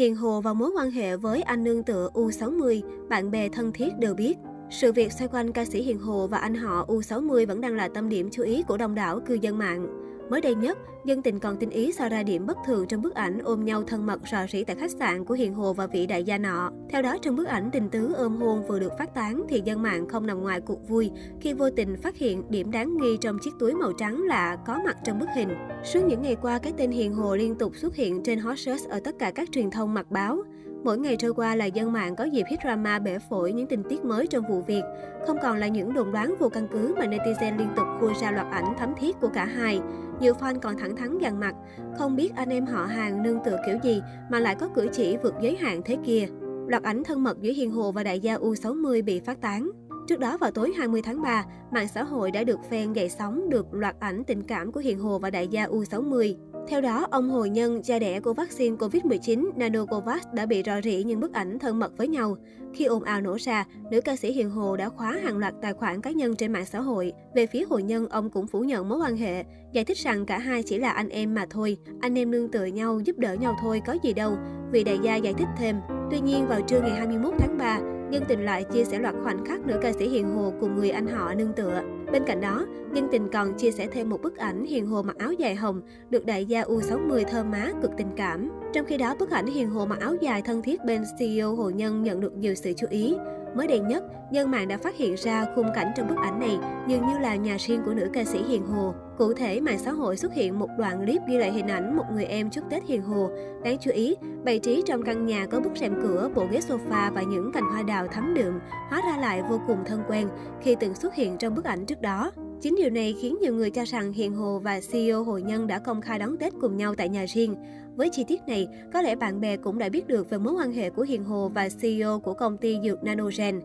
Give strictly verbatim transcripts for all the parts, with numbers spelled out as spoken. Hiền Hồ và mối quan hệ với anh nương tựa U sáu mươi, bạn bè thân thiết đều biết. Sự việc xoay quanh ca sĩ Hiền Hồ và anh họ U sáu mươi vẫn đang là tâm điểm chú ý của đông đảo cư dân mạng. Mới đây nhất, Ngân Tình còn tinh ý so ra điểm bất thường trong bức ảnh ôm nhau thân mật rò rỉ tại khách sạn của Hiền Hồ và vị đại gia nọ. Theo đó, trong bức ảnh tình tứ ôm hôn vừa được phát tán thì dân mạng không nằm ngoài cuộc vui khi vô tình phát hiện điểm đáng nghi trong chiếc túi màu trắng lạ có mặt trong bức hình. Suốt những ngày qua, cái tên Hiền Hồ liên tục xuất hiện trên hot search ở tất cả các truyền thông mặt báo. Mỗi ngày trôi qua là dân mạng có dịp hit drama bể phổi những tình tiết mới trong vụ việc. Không còn là những đồn đoán vô căn cứ mà netizen liên tục khui ra loạt ảnh thấm thiết của cả hai. Nhiều fan còn thẳng thắn dằn mặt, không biết anh em họ hàng nương tựa kiểu gì mà lại có cử chỉ vượt giới hạn thế kia. Loạt ảnh thân mật giữa Hiền Hồ và đại gia U sáu mươi bị phát tán. Trước đó vào tối hai mươi tháng ba, mạng xã hội đã được phen dậy sóng được loạt ảnh tình cảm của Hiền Hồ và đại gia U sáu mươi. Theo đó, ông Hồ Nhân, cha đẻ của vaccine Covid mười chín Nanocovax đã bị rò rỉ những bức ảnh thân mật với nhau. Khi ồn ào nổ ra, nữ ca sĩ Hiền Hồ đã khóa hàng loạt tài khoản cá nhân trên mạng xã hội. Về phía Hồ Nhân, ông cũng phủ nhận mối quan hệ, giải thích rằng cả hai chỉ là anh em mà thôi, anh em nương tựa nhau, giúp đỡ nhau thôi, có gì đâu. Vị đại gia giải thích thêm. Tuy nhiên, vào trưa ngày hai mươi mốt tháng ba, Ngân Tình lại chia sẻ loạt khoảnh khắc nữ ca sĩ Hiền Hồ cùng người anh họ nương tựa. Bên cạnh đó, Ngân Tình còn chia sẻ thêm một bức ảnh Hiền Hồ mặc áo dài hồng, được đại gia U sáu mươi thơm má cực tình cảm. Trong khi đó, bức ảnh Hiền Hồ mặc áo dài thân thiết bên xê e ô Hồ Nhân nhận được nhiều sự chú ý. Mới đây nhất, dân mạng đã phát hiện ra khung cảnh trong bức ảnh này dường như là nhà riêng của nữ ca sĩ Hiền Hồ. Cụ thể, mạng xã hội xuất hiện một đoạn clip ghi lại hình ảnh một người em chúc Tết Hiền Hồ. Đáng chú ý, bày trí trong căn nhà có bức rèm cửa, bộ ghế sofa và những cành hoa đào thắm đượm, hóa ra lại vô cùng thân quen khi từng xuất hiện trong bức ảnh trước đó. Chính điều này khiến nhiều người cho rằng Hiền Hồ và xê e ô Hồ Nhân đã công khai đón Tết cùng nhau tại nhà riêng. Với chi tiết này, có lẽ bạn bè cũng đã biết được về mối quan hệ của Hiền Hồ và xê e ô của công ty dược Nanogen.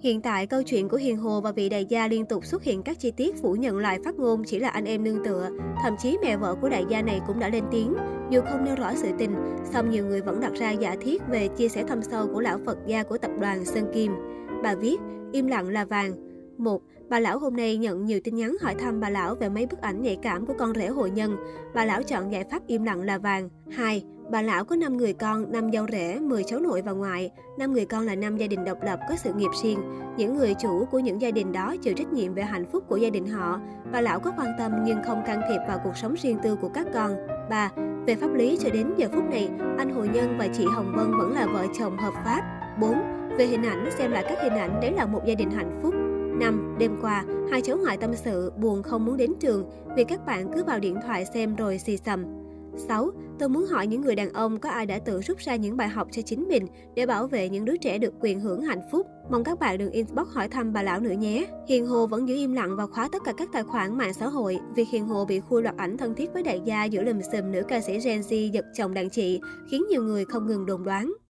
Hiện tại, câu chuyện của Hiền Hồ và vị đại gia liên tục xuất hiện các chi tiết phủ nhận lại phát ngôn chỉ là anh em nương tựa. Thậm chí mẹ vợ của đại gia này cũng đã lên tiếng. Dù không nêu rõ sự tình, song nhiều người vẫn đặt ra giả thiết về chia sẻ thâm sâu của lão Phật gia của tập đoàn Sơn Kim. Bà viết, im lặng là vàng. Một, bà lão hôm nay nhận nhiều tin nhắn hỏi thăm bà lão về mấy bức ảnh nhạy cảm của con rể Hồ Nhân. Bà lão chọn giải pháp im lặng là vàng. Hai, bà lão có năm người con, năm dâu rể, mười cháu nội và ngoại. năm người con là năm gia đình độc lập, có sự nghiệp riêng. Những người chủ của những gia đình đó chịu trách nhiệm về hạnh phúc của gia đình họ. Bà lão có quan tâm nhưng không can thiệp vào cuộc sống riêng tư của các con. Ba, về pháp lý cho đến giờ phút này, anh Hồ Nhân và chị Hồng Vân vẫn là vợ chồng hợp pháp. Bốn, về hình ảnh, xem lại các hình ảnh, đấy là một gia đình hạnh phúc. Năm, đêm qua, hai cháu ngoại tâm sự, buồn không muốn đến trường vì các bạn cứ vào điện thoại xem rồi xì xầm. Sáu, tôi muốn hỏi những người đàn ông có ai đã tự rút ra những bài học cho chính mình để bảo vệ những đứa trẻ được quyền hưởng hạnh phúc. Mong các bạn đừng inbox hỏi thăm bà lão nữa nhé. Hiền Hồ vẫn giữ im lặng và khóa tất cả các tài khoản mạng xã hội. Việc Hiền Hồ bị khui loạt ảnh thân thiết với đại gia giữa lùm xùm nữ ca sĩ Gen Z giật chồng đàn chị khiến nhiều người không ngừng đồn đoán.